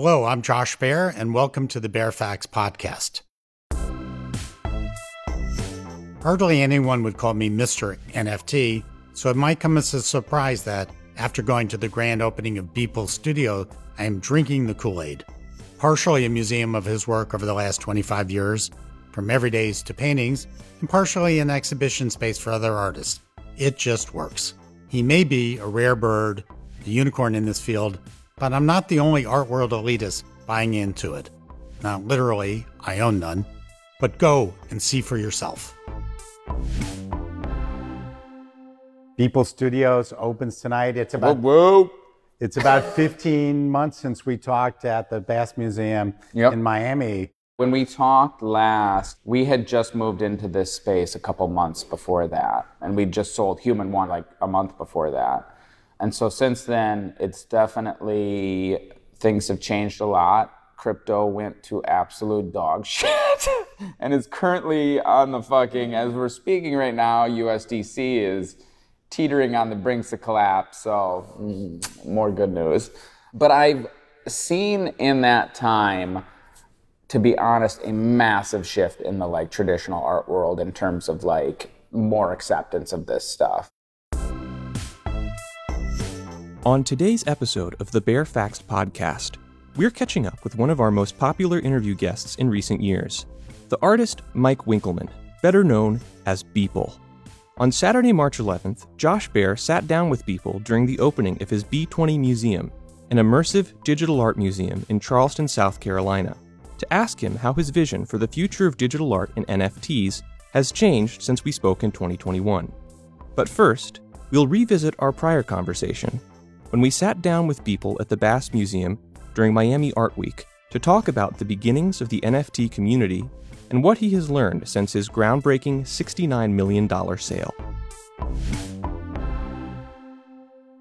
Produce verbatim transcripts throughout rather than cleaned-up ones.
Hello, I'm Josh Baer, and welcome to the Baer Faxt Podcast. Hardly anyone would call me Mister N F T, so it might come as a surprise that, after going to the grand opening of Beeple Studio, I am drinking the Kool-Aid. Partially a museum of his work over the last twenty-five years, from everydays to paintings, and partially an exhibition space for other artists. It just works. He may be a rare bird, the unicorn in this field, but I'm not the only art world elitist buying into it. Not literally, I own none, but go and see for yourself. Beeple Studios opens tonight. It's about whoa, whoa. It's about fifteen months since we talked at the Bass Museum yep. in Miami. When we talked last, we had just moved into this space a couple months before that, and we just sold Human One like a month before that. And so since then, it's definitely, things have changed a lot. Crypto went to absolute dog shit and is currently on the fucking, as we're speaking right now, U S D C is teetering on the brinks of collapse. So mm, more good news. But I've seen in that time, to be honest, a massive shift in the like traditional art world in terms of like more acceptance of this stuff. On today's episode of the Baer Faxt Podcast, we're catching up with one of our most popular interview guests in recent years, the artist Mike Winkelmann, better known as Beeple. On Saturday, March eleventh, Josh Baer sat down with Beeple during the opening of his B twenty Museum, an immersive digital art museum in Charleston, South Carolina, to ask him how his vision for the future of digital art and N F Ts has changed since we spoke in twenty twenty-one. But first, we'll revisit our prior conversation when we sat down with Beeple at the Bass Museum during Miami Art Week to talk about the beginnings of the N F T community and what he has learned since his groundbreaking sixty-nine million dollars sale.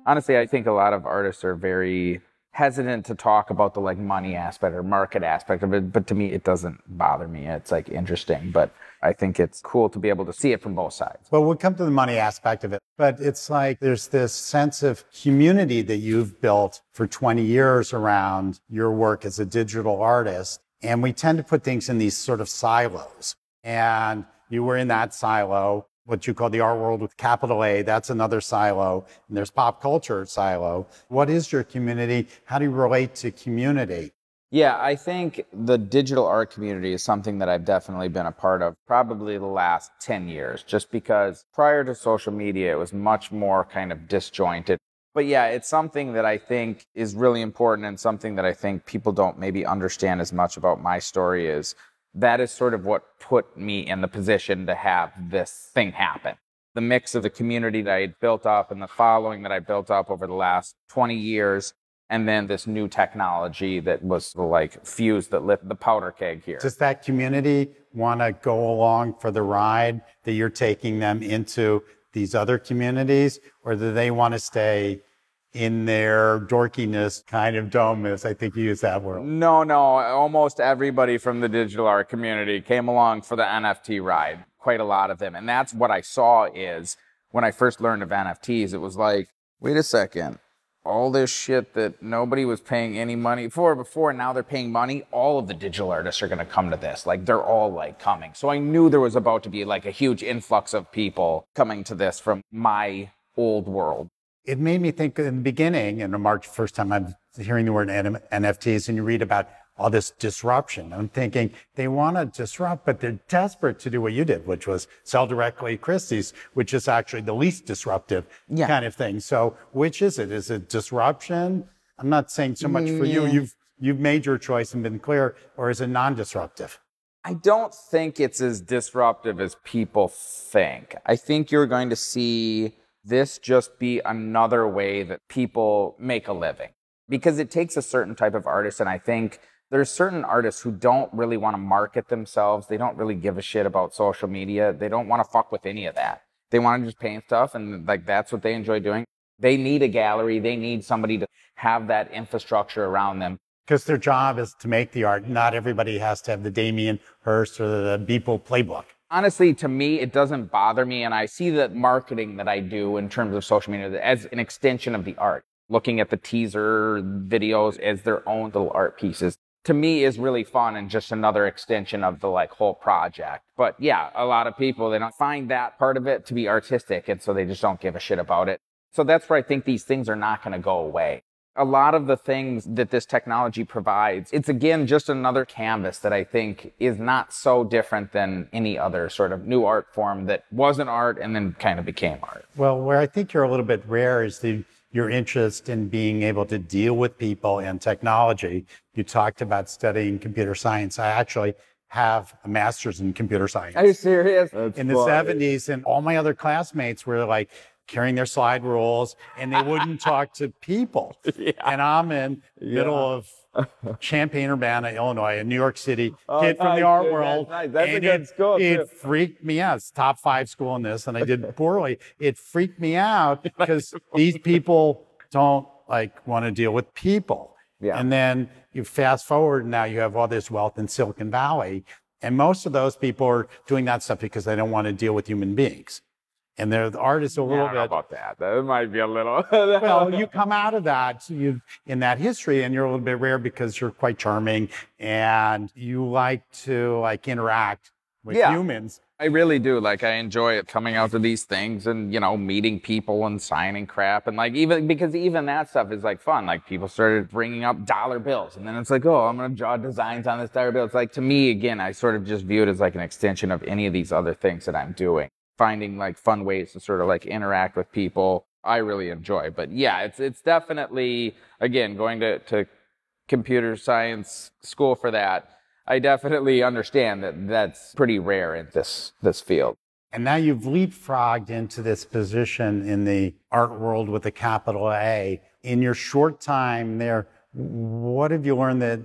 Honestly, I think a lot of artists are very hesitant to talk about the like money aspect or market aspect of it, but to me, it doesn't bother me. It's like interesting, but I think it's cool to be able to see it from both sides. Well, we'll come to the money aspect of it, but it's like there's this sense of community that you've built for twenty years around your work as a digital artist, and we tend to put things in these sort of silos. And you were in that silo, what you call the art world with capital A, that's another silo, and there's pop culture silo. What is your community? How do you relate to community? Yeah, I think the digital art community is something that I've definitely been a part of probably the last ten years, just because prior to social media, it was much more kind of disjointed. But yeah, it's something that I think is really important and something that I think people don't maybe understand as much about my story is that is sort of what put me in the position to have this thing happen. The mix of the community that I had built up and the following that I built up over the last twenty years, and then this new technology that was the like fuse that lit the powder keg here. Does that community want to go along for the ride that you're taking them into these other communities, or do they want to stay in their dorkiness kind of dumbness? I think you use that word. No, no, almost everybody from the digital art community came along for the N F T ride, quite a lot of them. And that's what I saw is when I first learned of N F Ts, it was like, wait a second. All this shit that nobody was paying any money for before, now they're paying money. All of the digital artists are going to come to this. Like, they're all, like, coming. So I knew there was about to be, like, a huge influx of people coming to this from my old world. It made me think in the beginning, in March, first time I'm hearing the word N F Ts, and you read about all this disruption. I'm thinking, they want to disrupt, but they're desperate to do what you did, which was sell directly at Christie's, which is actually the least disruptive yeah. kind of thing. So which is it? Is it disruption? I'm not saying so much for yeah. you. You've you've made your choice and been clear. Or is it non-disruptive? I don't think it's as disruptive as people think. I think you're going to see this just be another way that people make a living. Because it takes a certain type of artist, and I think there's certain artists who don't really want to market themselves. They don't really give a shit about social media. They don't want to fuck with any of that. They want to just paint stuff, and like that's what they enjoy doing. They need a gallery. They need somebody to have that infrastructure around them. Because their job is to make the art. Not everybody has to have the Damien Hirst or the Beeple playbook. Honestly, to me, it doesn't bother me, and I see the marketing that I do in terms of social media as an extension of the art. looking at the teaser videos as their own little art pieces, to me is really fun and just another extension of the like whole project. But yeah, a lot of people, they don't find that part of it to be artistic, and so they just don't give a shit about it. So that's where I think these things are not going to go away. A lot of the things that this technology provides, it's again just another canvas that I think is not so different than any other sort of new art form that wasn't art and then kind of became art. Well, where I think you're a little bit rare is the your interest in being able to deal with people and technology. You talked about studying computer science. I actually have a master's in computer science. Are you serious? That's in the funny. seventies, and all my other classmates were like carrying their slide rules, and they wouldn't talk to people. Yeah. And I'm in the yeah. middle of Champaign-Urbana, Illinois, in New York City, oh, kid from nice, the art dude, world. That's nice. That's and a good it, school, it freaked me out. It's top five school in this, and I did poorly. It freaked me out because these people don't like want to deal with people. Yeah. And then you fast forward, and now you have all this wealth in Silicon Valley, and most of those people are doing that stuff because they don't want to deal with human beings. And they're the artists a little yeah, I don't bit. Know about that. That might be a little. Well, you come out of that so you in that history, and you're a little bit rare because you're quite charming and you like to like interact with yeah, humans. I really do. Like I enjoy it coming out to these things and, you know, meeting people and signing crap and like even because even that stuff is like fun. Like people started bringing up dollar bills, and then it's like, oh, I'm gonna draw designs on this dollar bill. It's like to me again, I sort of just view it as like an extension of any of these other things that I'm doing. Finding like fun ways to sort of like interact with people, I really enjoy. But yeah, it's it's definitely, again, going to, to computer science school for that, I definitely understand that that's pretty rare in this this field. And now you've leapfrogged into this position in the art world with a capital A. In your short time there, what have you learned that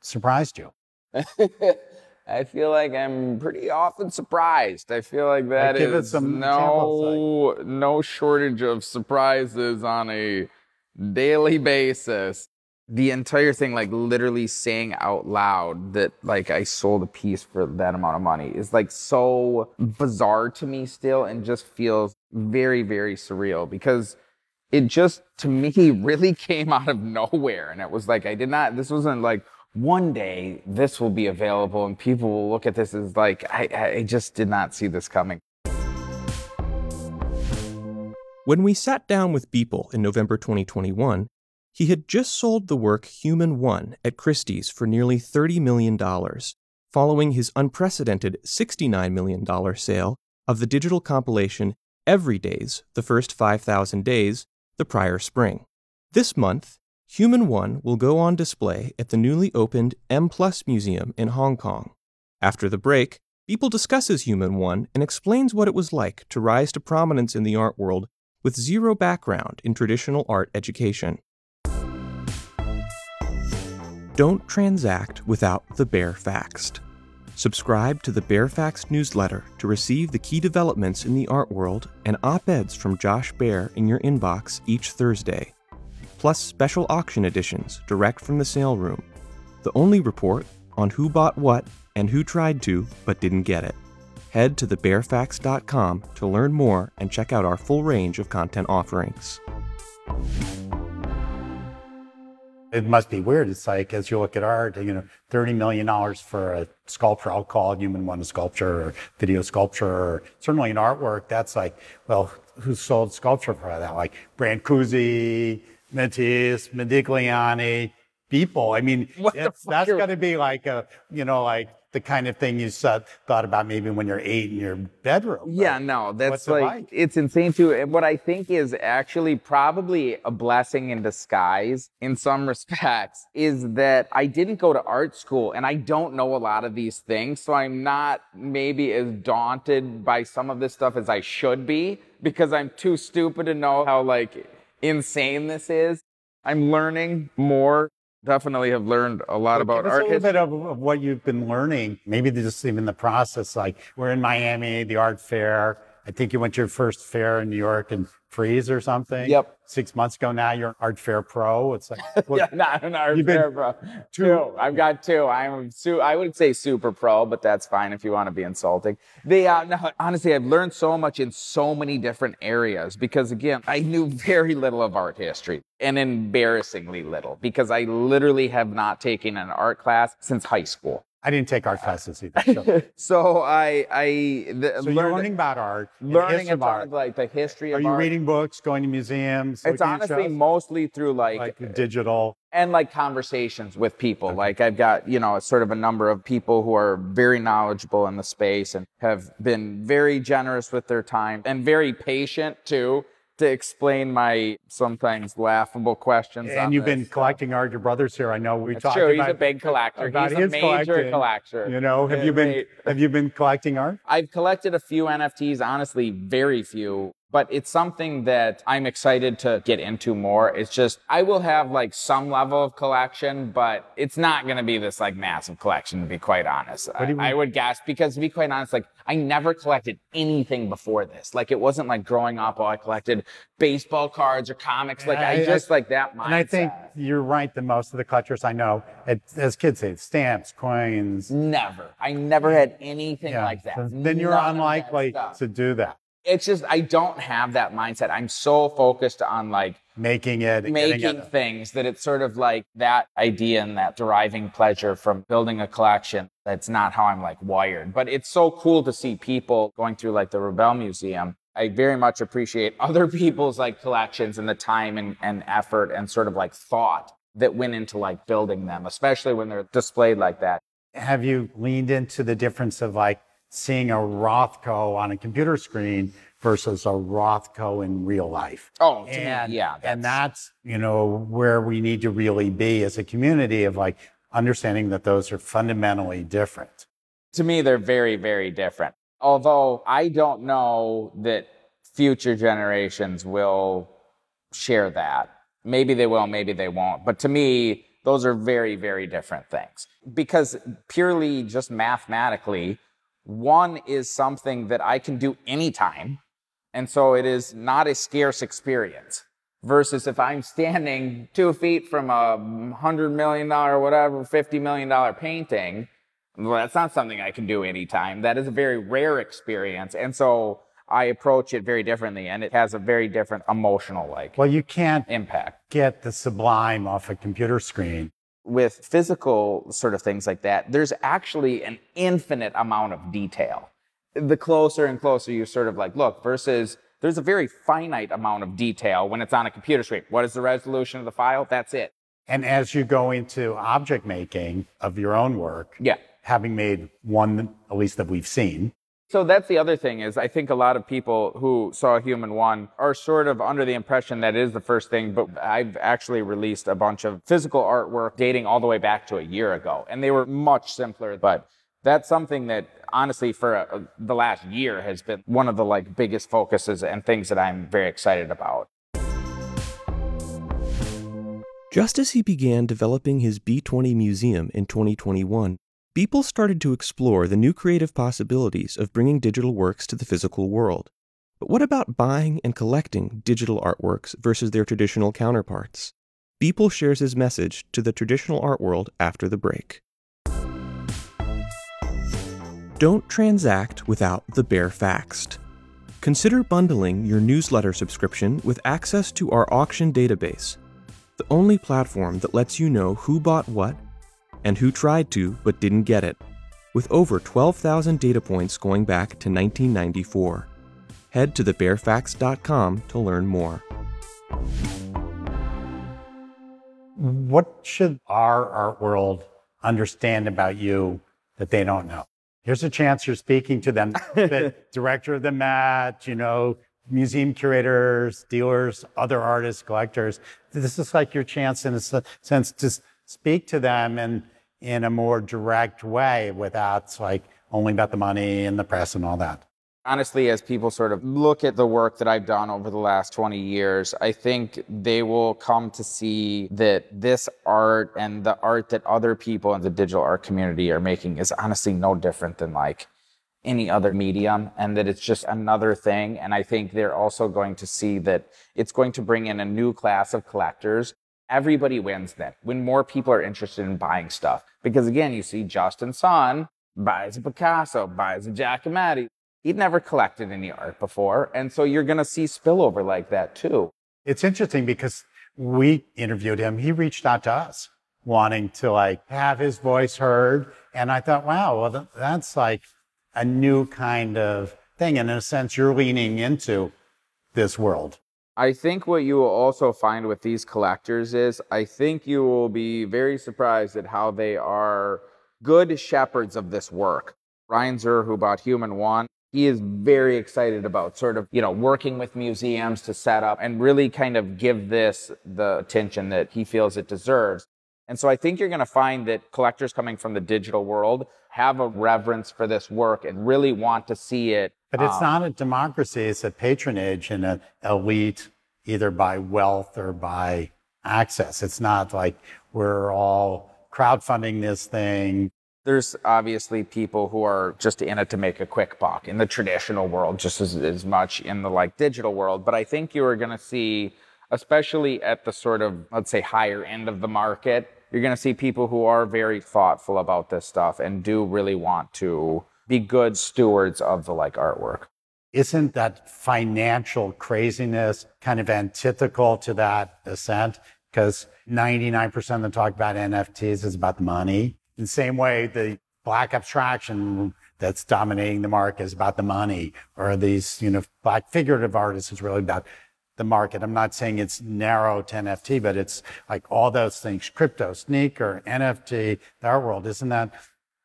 surprised you? I feel like I'm pretty often surprised. I feel like that I give is it some no, no shortage of surprises on a daily basis. The entire thing, like literally saying out loud that like I sold a piece for that amount of money is like so bizarre to me still, and just feels very, very surreal because it just, to me, really came out of nowhere. And it was like, I did not, this wasn't like, one day this will be available and people will look at this as like, I, I just did not see this coming. When we sat down with Beeple in November twenty twenty-one, he had just sold the work Human One at Christie's for nearly thirty million dollars, following his unprecedented sixty-nine million dollars sale of the digital compilation Everydays, the First five thousand Days, the prior spring. This month, Human One will go on display at the newly opened M plus Museum in Hong Kong. After the break, Beeple discusses Human One and explains what it was like to rise to prominence in the art world with zero background in traditional art education. Don't transact without the Baer Faxt. Subscribe to the Baer Faxt newsletter to receive the key developments in the art world and op-eds from Josh Baer in your inbox each Thursday. Plus special auction editions direct from the sale room. The only report on who bought what and who tried to but didn't get it. Head to the baer faxt dot com to learn more and check out our full range of content offerings. It must be weird. It's like, as you look at art, you know, thirty million dollars for a sculpture. I'll call it Human One a sculpture or video sculpture, or certainly an artwork. That's like, well, who sold sculpture for that? Like Brancusi, Matisse, Medigliani, Beeple. I mean, it's, that's going to be like a, you know, like the kind of thing you said, thought about maybe when you're eight in your bedroom. Yeah, no, that's like, it like, it's insane too. And what I think is actually probably a blessing in disguise in some respects is that I didn't go to art school and I don't know a lot of these things. So I'm not maybe as daunted by some of this stuff as I should be because I'm too stupid to know how like insane this is. I'm learning more. Definitely have learned a lot about art history. A little bit of, of what you've been learning. Maybe just even the process. Like we're in Miami, the art fair. I think you went to your first fair in New York in freeze or something. Yep. Six months ago now, you're an Art Fair Pro. It's like, well, yeah, not an Art Fair Pro. Two. two. I've got two. I'm su- I would say super pro, but that's fine if you want to be insulting. They uh, no, honestly, I've learned so much in so many different areas because, again, I knew very little of art history and embarrassingly little because I literally have not taken an art class since high school. I didn't take art classes either. So, so I, I the, so learned, you're learning about art, learning about art. Like the history of art. Are you art. reading books, going to museums? It's honestly shows? mostly through like, like digital and like conversations with people. Okay. Like I've got, you know, a sort of a number of people who are very knowledgeable in the space and have been very generous with their time and very patient too. To explain my sometimes laughable questions. And on you've this. been collecting art. Your brother's here. I know we talked about. Sure, he's a big collector. About he's his a major collector. You know, have you been have you been collecting art? I've collected a few N F Ts. Honestly, very few. But it's something that I'm excited to get into more. It's just, I will have like some level of collection, but it's not going to be this like massive collection, to be quite honest. What do you mean? I would guess, because to be quite honest, like I never collected anything before this. Like it wasn't like growing up, oh, I collected baseball cards or comics. Like I, I just I, like that mindset. And I think you're right that most of the collectors I know, it, as kids say, stamps, coins. Never. I never had anything yeah. like that. So then you're None unlikely to do that. It's just, I don't have that mindset. I'm so focused on like making it, and making it. things that it's sort of like that idea and that deriving pleasure from building a collection. That's not how I'm like wired, but it's so cool to see people going through like the Rebel Museum. I very much appreciate other people's like collections and the time and, and effort and sort of like thought that went into like building them, especially when they're displayed like that. Have you leaned into the difference of like seeing a Rothko on a computer screen versus a Rothko in real life? Oh, and, yeah. That's... And that's, you know, where we need to really be as a community of like understanding that those are fundamentally different. To me, they're very, very different. Although I don't know that future generations will share that. Maybe they will, maybe they won't. But to me, those are very, very different things. Because purely just mathematically, one is something that I can do anytime, and so it is not a scarce experience. Versus if I'm standing two feet from a one hundred million dollars or whatever, fifty million dollars painting, well, that's not something I can do anytime. That is a very rare experience, and so I approach it very differently, and it has a very different emotional like. Well, you can't impact. Get the sublime off a computer screen. With physical sort of things like that, there's actually an infinite amount of detail. The closer and closer you sort of like look, versus there's a very finite amount of detail when it's on a computer screen. What is the resolution of the file? That's it. And as you go into object making of your own work, yeah, having made one, at least that we've seen. So that's the other thing is I think a lot of people who saw Human One are sort of under the impression that it is the first thing, but I've actually released a bunch of physical artwork dating all the way back to a year ago, and they were much simpler, but that's something that honestly for a, the last year has been one of the like biggest focuses and things that I'm very excited about. Just as he began developing his B twenty Museum in twenty twenty-one, Beeple started to explore the new creative possibilities of bringing digital works to the physical world. But what about buying and collecting digital artworks versus their traditional counterparts? Beeple shares his message to the traditional art world after the break. Don't transact without the Baer Faxt. Consider bundling your newsletter subscription with access to our auction database, the only platform that lets you know who bought what and who tried to but didn't get it, with over twelve thousand data points going back to nineteen ninety-four. Head to the baer fax dot com to learn more. What should our art world understand about you that they don't know? Here's a chance you're speaking to them, the director of the Met, you know, museum curators, dealers, other artists, collectors. This is like your chance in a sense to speak to them in, in a more direct way without like only about the money and the press and all that. Honestly, as people sort of look at the work that I've done over the last twenty years, I think they will come to see that this art and the art that other people in the digital art community are making is honestly no different than like any other medium, and that it's just another thing. And I think they're also going to see that it's going to bring in a new class of collectors. Everybody wins then, when more people are interested in buying stuff. Because again, you see Justin Sun buys a Picasso, buys a Giacometti. He'd never collected any art before. And so you're going to see spillover like that too. It's interesting because we interviewed him. He reached out to us wanting to like have his voice heard. And I thought, wow, well, that's like a new kind of thing. And in a sense, you're leaning into this world. I think what you will also find with these collectors is, I think you will be very surprised at how they are good shepherds of this work. Ryan Zurrer, who bought Human One, he is very excited about sort of, you know, working with museums to set up and really kind of give this the attention that he feels it deserves. And so I think you're going to find that collectors coming from the digital world have a reverence for this work and really want to see it. But it's um, not a democracy. It's a patronage and an elite, either by wealth or by access. It's not like we're all crowdfunding this thing. There's obviously people who are just in it to make a quick buck in the traditional world, just as, as much in the like digital world. But I think you are going to see, especially at the sort of, let's say, higher end of the market, you're going to see people who are very thoughtful about this stuff and do really want to be good stewards of the like artwork. Isn't that financial craziness kind of antithetical to that ascent? Because ninety-nine percent of the talk about N F Ts is about the money. In the same way, the black abstraction that's dominating the market is about the money, or these, you know, black figurative artists is really about the market. I'm not saying it's narrow to N F T, but it's like all those things, crypto, sneaker, N F T, the art world. Isn't that,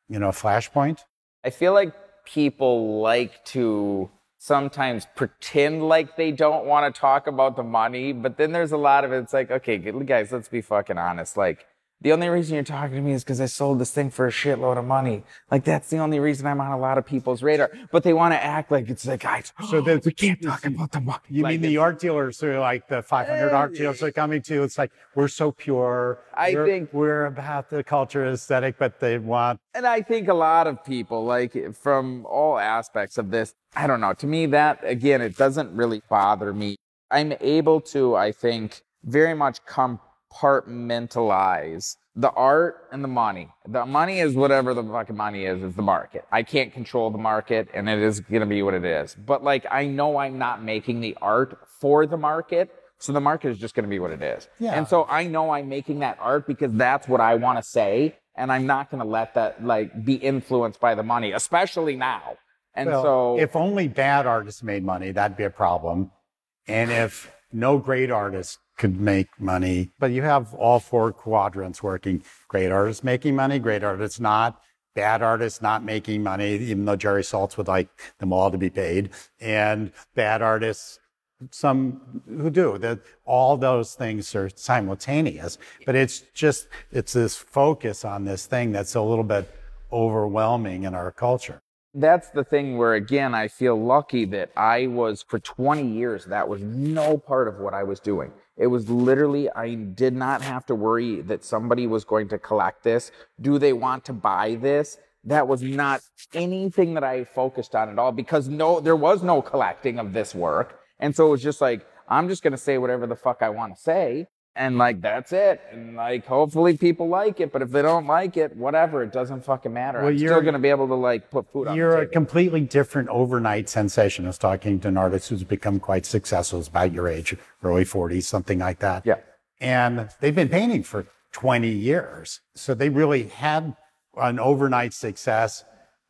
you know, a flashpoint? I feel like people like to sometimes pretend like they don't want to talk about the money, but then there's a lot of it. It's like, okay, guys, let's be fucking honest. Like, the only reason you're talking to me is because I sold this thing for a shitload of money. Like, that's the only reason I'm on a lot of people's radar. But they want to act like it's like, guys, so oh, we can't talk about the money. You like mean the art dealers are like the five hundred uh, art dealers are coming to? It's like, we're so pure. I we're, think we're about the culture aesthetic, but they want. And I think a lot of people, like from all aspects of this, I don't know. To me, that, again, it doesn't really bother me. I'm able to, I think, very much come compartmentalize the art and the money. The money is whatever the fucking money is, is the market. I can't control the market, and it is going to be what it is. But like, I know I'm not making the art for the market, so the market is just going to be what it is. Yeah. And so I know I'm making that art because that's what I want to say, and I'm not going to let that like be influenced by the money, especially now. And well, so if only bad artists made money, that'd be a problem. And if no great artists could make money, but you have all four quadrants working. Great artists making money, great artists not, bad artists not making money, even though Jerry Saltz would like them all to be paid, and bad artists, some who do. That all those things are simultaneous, but it's just, it's this focus on this thing that's a little bit overwhelming in our culture. That's the thing where, again, I feel lucky that I was, for twenty years, that was no part of what I was doing. It was literally, I did not have to worry that somebody was going to collect this. Do they want to buy this? That was not anything that I focused on at all, because no, there was no collecting of this work. And so it was just like, I'm just going to say whatever the fuck I want to say. And like, that's it. And like, hopefully people like it, but if they don't like it, whatever, it doesn't fucking matter. Well, I'm still going to be able to like put food on the table. You're a completely different overnight sensation. I was talking to an artist who's become quite successful, it's about your age, early forties, something like that. Yeah. And they've been painting for twenty years. So they really had an overnight success,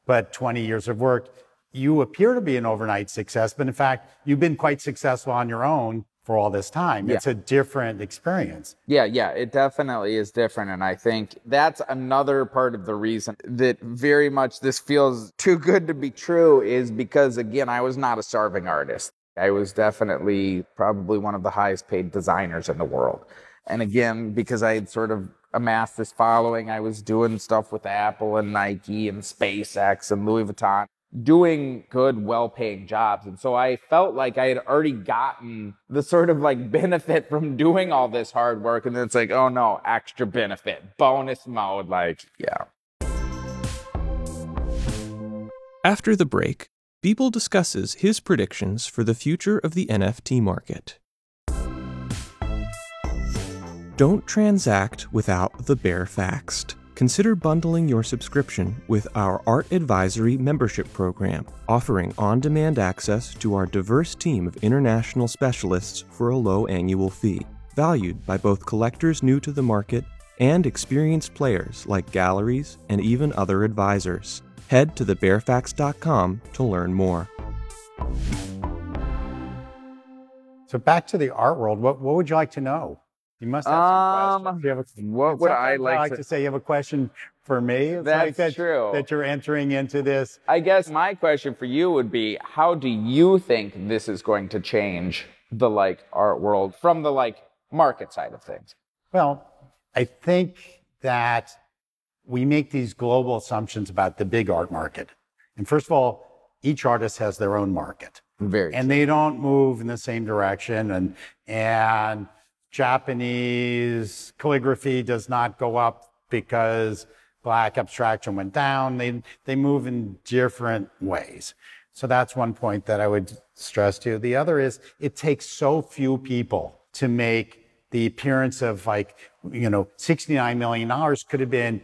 but twenty years of work. You appear to be an overnight success, but in fact, you've been quite successful on your own for all this time. It's yeah. a different experience. Yeah, yeah, it definitely is different. And I think that's another part of the reason that very much this feels too good to be true is because, again, I was not a starving artist. I was definitely probably one of the highest paid designers in the world. And again, because I had sort of amassed this following, I was doing stuff with Apple and Nike and SpaceX and Louis Vuitton, doing good, well-paying jobs. And so I felt like I had already gotten the sort of like benefit from doing all this hard work. And then it's like, oh no, extra benefit, bonus mode, like, yeah. After the break, Beeple discusses his predictions for the future of the N F T market. Don't transact without the Baer Faxt. Consider bundling your subscription with our Art Advisory membership program, offering on-demand access to our diverse team of international specialists for a low annual fee, valued by both collectors new to the market and experienced players like galleries and even other advisors. Head to the baer faxt dot com to learn more. So back to the art world, what, what would you like to know? You must have some um, questions. You have a, what would I like, I like to, to say? You have a question for me? It's that's like that, true. That you're entering into this. I guess my question for you would be, how do you think this is going to change the like art world from the like market side of things? Well, I think that we make these global assumptions about the big art market. And first of all, each artist has their own market. Very. And they don't move in the same direction. And, and Japanese calligraphy does not go up because black abstraction went down. They, they move in different ways. So that's one point that I would stress to you. The other is it takes so few people to make the appearance of like, you know, sixty-nine million dollars could have been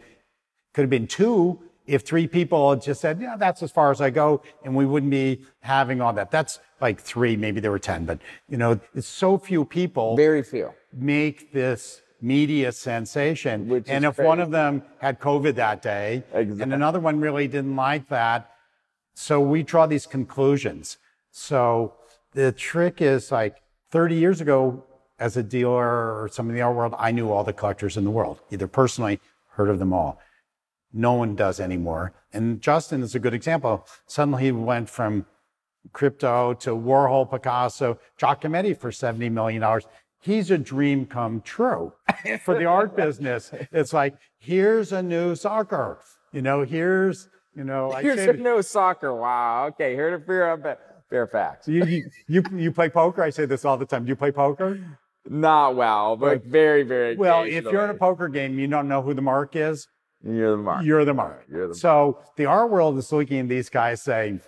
Could have been two if three people had just said, yeah, that's as far as I go, and we wouldn't be having all that. That's like three, maybe there were ten, but you know, it's so few people. Very few. Make this media sensation. Which and if crazy. One of them had COVID that day, exactly. And another one really didn't like that, so we draw these conclusions. So the trick is like thirty years ago, as a dealer or someone in the art world, I knew all the collectors in the world, either personally, heard of them all. No one does anymore. And Justin is a good example. Suddenly he went from crypto to Warhol, Picasso, Giacometti for seventy million dollars. He's a dream come true for the art business. It's like, here's a new soccer. You know, here's, you know. Here's I a new soccer. Wow. Okay. Heard it for Baer Faxt. You, you, you, you play poker? I say this all the time. Do you play poker? Not well, but like, very, very well, if you're in a poker game, you don't know who the mark is. You're the mark. You're the mark. You're the mark. So the art world is looking at these guys saying,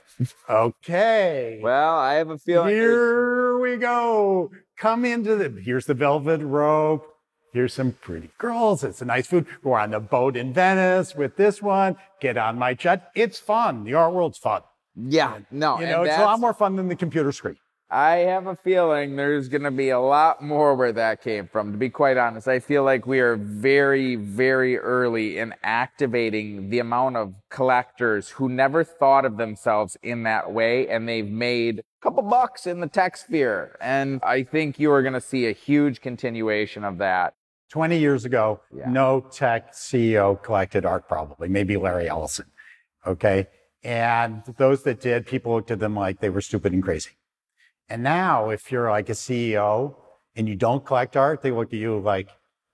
okay. Well, I have a feeling. Here we go. Come into the, here's the velvet rope. Here's some pretty girls. It's a nice food. We're on the boat in Venice with this one. Get on my jet. It's fun. The art world's fun. Yeah. And, no. You know, it's a lot more fun than the computer screen. I have a feeling there's going to be a lot more where that came from. To be quite honest, I feel like we are very, very early in activating the amount of collectors who never thought of themselves in that way, and they've made a couple bucks in the tech sphere. And I think you are going to see a huge continuation of that. twenty years ago, yeah. No tech C E O collected art probably, maybe Larry Ellison, okay? And those that did, people looked at them like they were stupid and crazy. And now, if you're like a C E O and you don't collect art, they look at you like,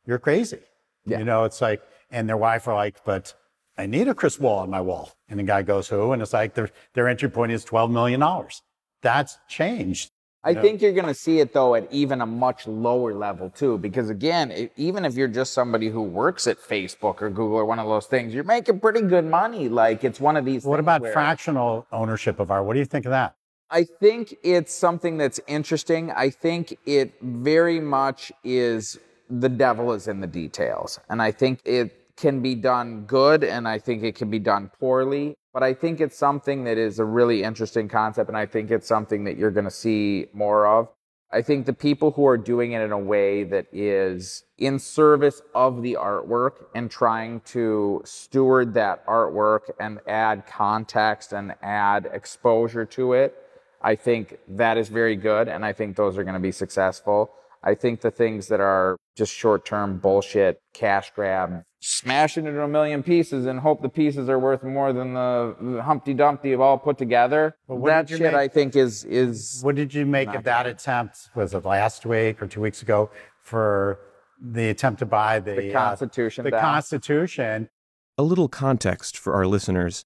you're crazy. Yeah. You know, it's like, and their wife are like, but I need a Chris Wall on my wall. And the guy goes, who? And it's like, their their entry point is twelve million dollars. That's changed. I you know? think you're going to see it, though, at even a much lower level, too. Because, again, it, even if you're just somebody who works at Facebook or Google or one of those things, you're making pretty good money. Like, it's one of these What things about where... fractional ownership of art? What do you think of that? I think it's something that's interesting. I think it very much is the devil is in the details. And I think it can be done good, and I think it can be done poorly. But I think it's something that is a really interesting concept, and I think it's something that you're going to see more of. I think the people who are doing it in a way that is in service of the artwork and trying to steward that artwork and add context and add exposure to it, I think that is very good, and I think those are going to be successful. I think the things that are just short-term bullshit, cash grab, smash it into a million pieces and hope the pieces are worth more than the Humpty Dumpty of all put together, well, that shit make, I think is... is. What did you make of that attempt? Was it last week or two weeks ago for the attempt to buy the... The Constitution. Uh, the Constitution. A little context for our listeners.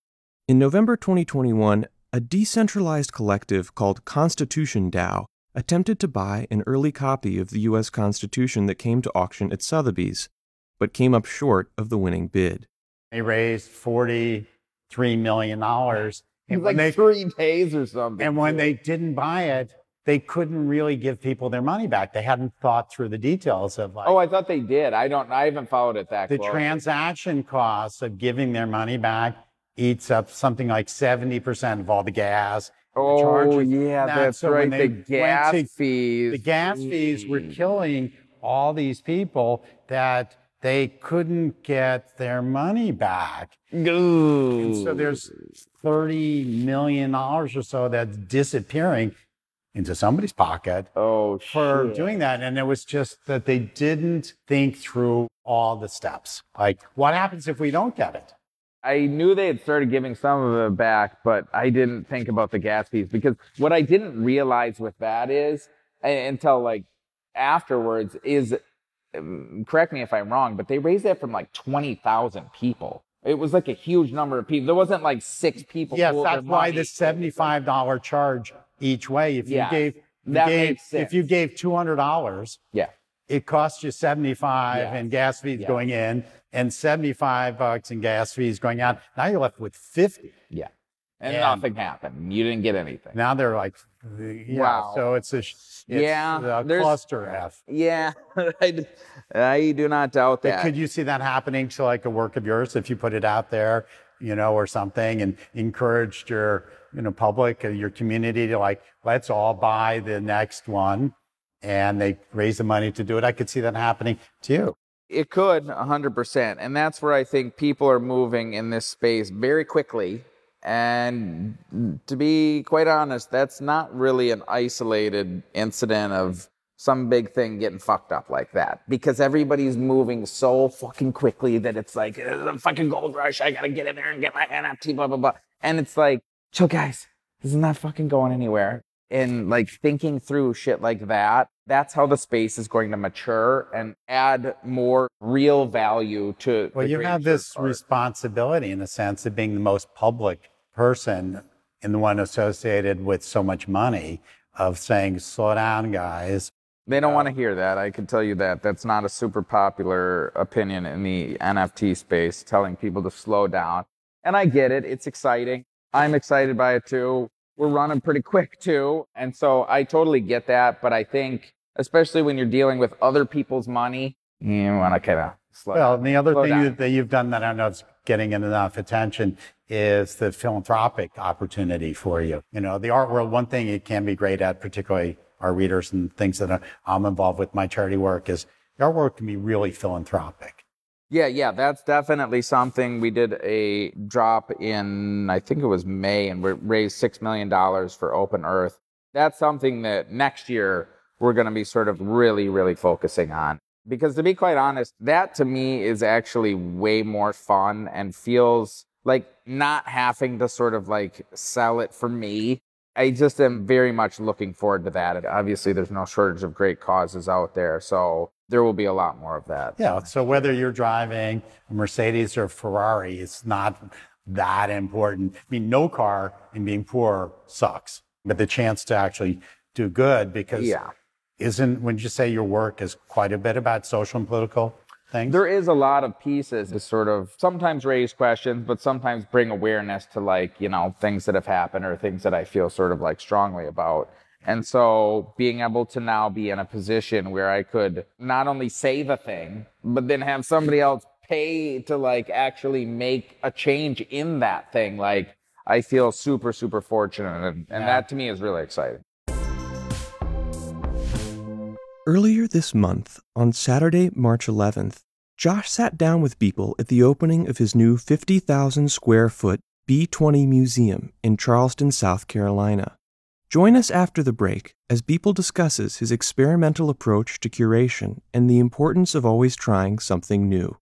In November twenty twenty-one, a decentralized collective called ConstitutionDAO attempted to buy an early copy of the U S Constitution that came to auction at Sotheby's, but came up short of the winning bid. They raised forty-three million dollars It was like they, three days or something. And when they didn't buy it, they couldn't really give people their money back. They hadn't thought through the details of like... Oh, I thought they did. I don't. I haven't followed it that closely. The transaction costs of giving their money back eats up something like seventy percent of all the gas. Oh, the yeah, that. that's so right. The gas to, fees. The gas mm. fees were killing all these people that they couldn't get their money back. Ooh. And so there's thirty million dollars or so that's disappearing into somebody's pocket oh, for shit. doing that. And it was just that they didn't think through all the steps. Like, what happens if we don't get it? I knew they had started giving some of it back, but I didn't think about the gas fees, because what I didn't realize with that is, until like afterwards, is, correct me if I'm wrong, but they raised that from like twenty thousand people. It was like a huge number of people. There wasn't like six people. Yes, that's why the seventy-five dollars charge each way. If you yeah, gave, you that gave makes sense. If you gave two hundred dollars, yeah, it cost you seventy-five dollars yeah. in gas fees yeah. going in, and seventy-five bucks in gas fees going out. Now you're left with fifty. Yeah. And, and nothing happened. You didn't get anything. Now they're like, yeah, wow. So it's a, it's yeah, a cluster F. Yeah. I, I do not doubt that. But could you see that happening to like a work of yours if you put it out there, you know, or something, and encouraged your, you know, public or your community to like, let's all buy the next one, and they raise the money to do it? I could see that happening to you. It could, one hundred percent. And that's where I think people are moving in this space very quickly. And to be quite honest, that's not really an isolated incident of some big thing getting fucked up like that, because everybody's moving so fucking quickly that it's like, it's a fucking gold rush. I got to get in there and get my N F T, blah, blah, blah. And it's like, chill, guys. This is not fucking going anywhere. And like thinking through shit like that, that's how the space is going to mature and add more real value to. Well, you have this art. responsibility in a sense of being the most public person and the one associated with so much money, of saying, slow down, guys. They don't uh, want to hear that. I can tell you that. That's not a super popular opinion in the N F T space, telling people to slow down. And I get it. It's exciting. I'm excited by it too. We're running pretty quick too. And so I totally get that. But I think, especially when you're dealing with other people's money, you want to kind of slow well, down. Well, and the other slow thing down. that you've done that I don't know is getting enough attention is the philanthropic opportunity for you. You know, the art world, one thing it can be great at, particularly our readers and things that I'm involved with my charity work, is the art world can be really philanthropic. Yeah, yeah, that's definitely something. We did a drop in, I think it was May, and we raised six million dollars for Open Earth. That's something that next year we're going to be sort of really, really focusing on. Because to be quite honest, that to me is actually way more fun and feels like not having to sort of like sell it for me. I just am very much looking forward to that. And obviously, there's no shortage of great causes out there, so there will be a lot more of that. Yeah, so whether you're driving a Mercedes or a Ferrari, it's not that important. I mean, no car and being poor sucks, but the chance to actually do good, because yeah. isn't, when you say your work is quite a bit about social and political things? There is a lot of pieces to sort of sometimes raise questions, but sometimes bring awareness to like, you know, things that have happened or things that I feel sort of like strongly about. And so being able to now be in a position where I could not only save a thing, but then have somebody else pay to like actually make a change in that thing. Like, I feel super, super fortunate. And, and yeah. that to me is really exciting. Earlier this month, on Saturday, March eleventh, Josh sat down with Beeple at the opening of his new fifty thousand square foot B twenty Museum in Charleston, South Carolina. Join us after the break as Beeple discusses his experimental approach to curation and the importance of always trying something new.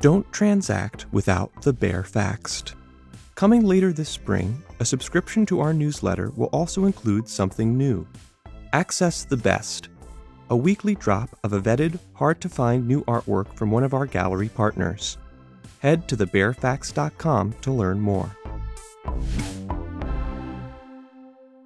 Don't transact without the Baer Faxt. Coming later this spring, a subscription to our newsletter will also include something new. Access the Best, a weekly drop of a vetted, hard-to-find new artwork from one of our gallery partners. Head to the baer faxt dot com to learn more.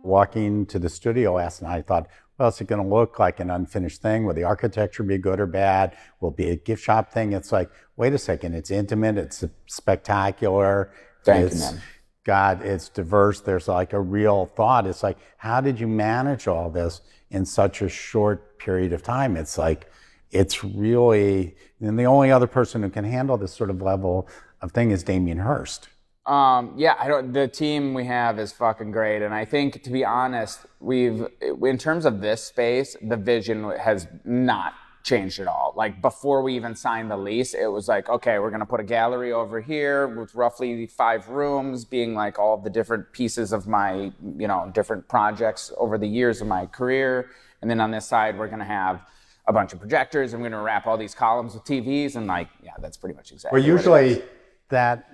Walking to the studio last night, I thought, what's it going to look like, an unfinished thing? Will the architecture be good or bad? Will it be a gift shop thing? It's like, wait a second, it's intimate, it's spectacular. Thank it's, you, man. God, it's diverse. There's like a real thought. It's like, how did you manage all this in such a short period of time? It's like, it's really, and the only other person who can handle this sort of level of thing is Damien Hirst. Um, yeah, I don't. The team we have is fucking great, and I think, to be honest, we've, in terms of this space, the vision has not changed at all. Like, before we even signed the lease, it was like, okay, we're gonna put a gallery over here with roughly five rooms, being like all the different pieces of my, you know, different projects over the years of my career, and then on this side, we're gonna have a bunch of projectors, and we're gonna wrap all these columns with T Vs, and like, yeah, that's pretty much exactly. Well, usually that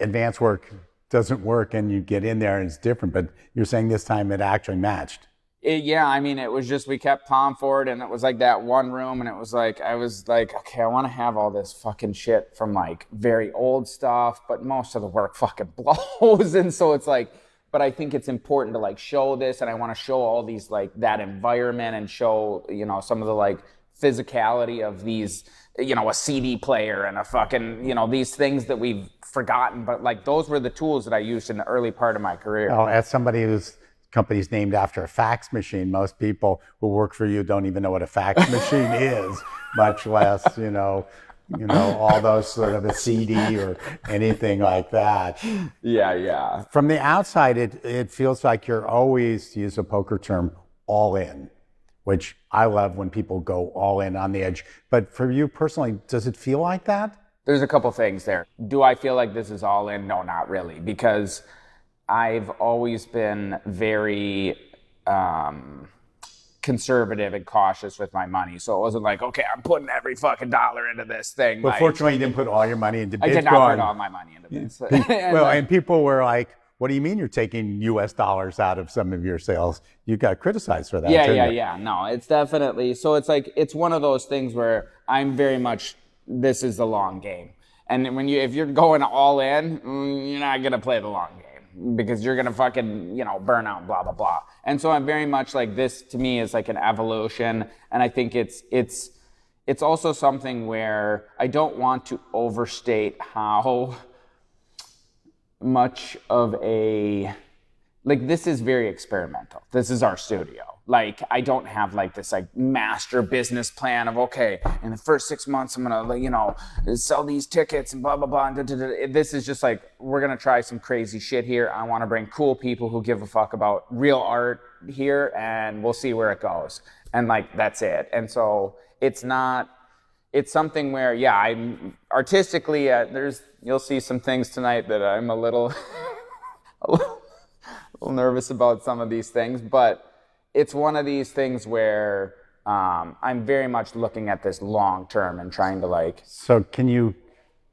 advanced work doesn't work, and you get in there and it's different, but you're saying this time it actually matched. It, yeah, I mean, it was just, we kept plowing forward, and it was like that one room, and it was like, I was like, okay, I want to have all this fucking shit from like very old stuff, but most of the work fucking blows, and so it's like, but I think it's important to like show this, and I want to show all these, like that environment, and show, you know, some of the like physicality of these, you know, a C D player and a fucking, you know, these things that we've forgotten, but like those were the tools that I used in the early part of my career. Oh, as somebody whose company's named after a fax machine, most people who work for you don't even know what a fax machine is, much less, you know, you know, all those sort of a C D or anything like that. Yeah, yeah. From the outside, it, it feels like you're always, to use a poker term, all in, which I love when people go all in on the edge. But for you personally, does it feel like that? There's a couple things there. Do I feel like this is all in? No, not really, because I've always been very um, conservative and cautious with my money. So it wasn't like, okay, I'm putting every fucking dollar into this thing. Well, like, fortunately, you didn't put all your money into Bitcoin. I did not put all my money into this. and well, like, and people were like, what do you mean you're taking U S dollars out of some of your sales? You got criticized for that. Yeah, yeah, you? yeah. No, it's definitely. So it's like, it's one of those things where I'm very much, this is the long game. And when you, if you're going all in, you're not going to play the long game because you're going to fucking, you know, burn out, blah, blah, blah. And so I'm very much like, this to me is like an evolution. And I think it's, it's, it's also something where I don't want to overstate how much of a, like, this is very experimental. This is our studio. Like, I don't have like this like master business plan of, okay, in the first six months, I'm gonna, you know, sell these tickets and blah, blah, blah. And da, da, da. This is just like, we're gonna try some crazy shit here. I wanna bring cool people who give a fuck about real art here, and we'll see where it goes. And like, that's it. And so it's not, it's something where, yeah, I'm artistically, uh, there's, you'll see some things tonight that I'm a little, a little, a little nervous about some of these things, but it's one of these things where um, I'm very much looking at this long term and trying to like. So can you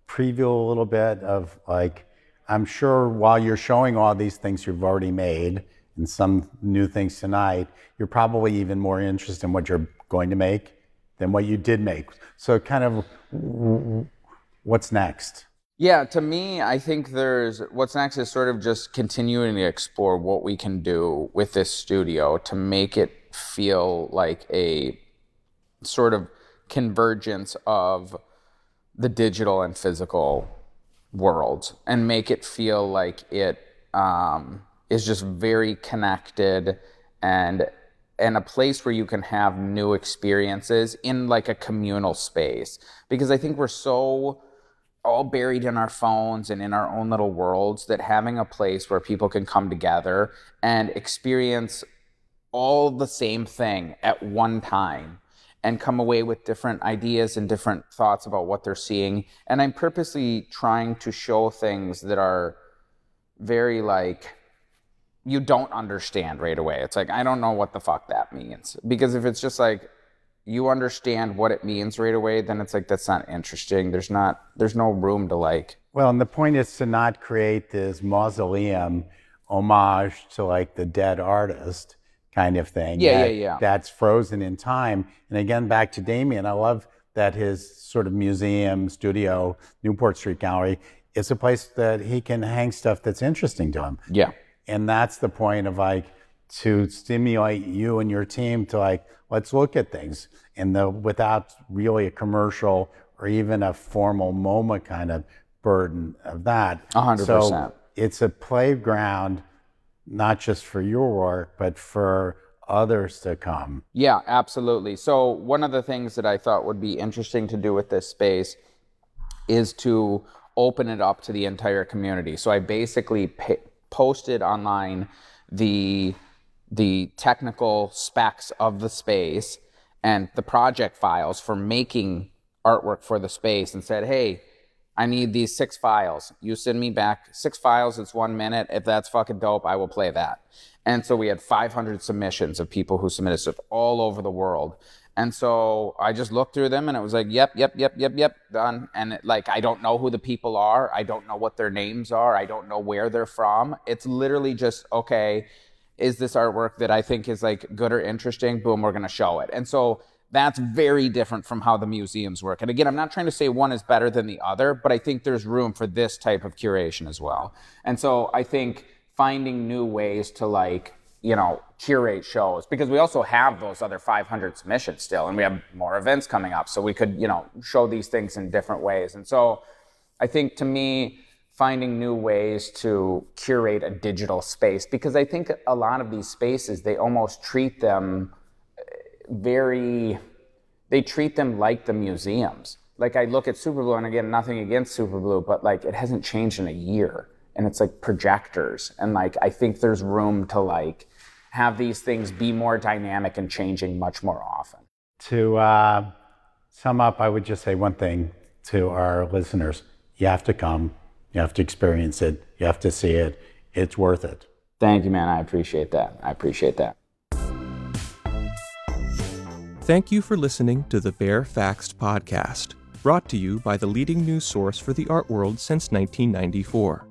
preview a little bit of like, I'm sure while you're showing all these things you've already made and some new things tonight, you're probably even more interested in what you're going to make than what you did make. So kind of what's next? Yeah, to me, I think there's, what's next is sort of just continuing to explore what we can do with this studio to make it feel like a sort of convergence of the digital and physical worlds, and make it feel like it um, is just very connected, and and a place where you can have new experiences in like a communal space. Because I think we're so all buried in our phones and in our own little worlds, that having a place where people can come together and experience all the same thing at one time and come away with different ideas and different thoughts about what they're seeing. And I'm purposely trying to show things that are very like, you don't understand right away. It's like, I don't know what the fuck that means. Because if it's just like, you understand what it means right away, then it's like, that's not interesting. There's not, there's no room to like. Well, and the point is to not create this mausoleum homage to like the dead artist kind of thing. Yeah, that, yeah, yeah. That's frozen in time. And again, back to Damien, I love that his sort of museum, studio, Newport Street Gallery, is a place that he can hang stuff that's interesting to him. Yeah. And that's the point of like, to stimulate you and your team to like, let's look at things and the, without really a commercial or even a formal MoMA kind of burden of that. A hundred percent. It's a playground, not just for your work, but for others to come. Yeah, absolutely. So one of the things that I thought would be interesting to do with this space is to open it up to the entire community. So I basically pa- posted online the the technical specs of the space and the project files for making artwork for the space and said, hey, I need these six files. You send me back six files. It's one minute. If that's fucking dope, I will play that. And so we had five hundred submissions of people who submitted stuff all over the world. And so I just looked through them and it was like, yep, yep, yep, yep, yep, done. And it, like, I don't know who the people are. I don't know what their names are. I don't know where they're from. It's literally just, okay, is this artwork that I think is like good or interesting? Boom, we're going to show it. And so that's very different from how the museums work. And again, I'm not trying to say one is better than the other, but I think there's room for this type of curation as well. And so I think finding new ways to like, you know, curate shows, because we also have those other five hundred submissions still, and we have more events coming up. So we could, you know, show these things in different ways. And so I think to me, finding new ways to curate a digital space, because I think a lot of these spaces, they almost treat them very, they treat them like the museums. Like I look at Superblue, and again, nothing against Superblue, but like it hasn't changed in a year, and it's like projectors. And like, I think there's room to like have these things be more dynamic and changing much more often. To uh, sum up, I would just say one thing to our listeners. You have to come, you have to experience it, you have to see it, it's worth it. Thank you, man, I appreciate that, I appreciate that. Thank you for listening to the Baer Faxt Podcast, brought to you by the leading news source for the art world since nineteen ninety-four.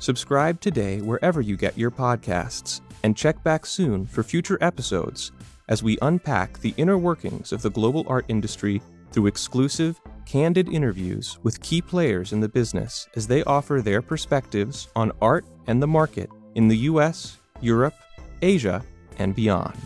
Subscribe today wherever you get your podcasts, and check back soon for future episodes as we unpack the inner workings of the global art industry through exclusive, candid interviews with key players in the business as they offer their perspectives on art and the market in the U S, Europe, Asia, and beyond.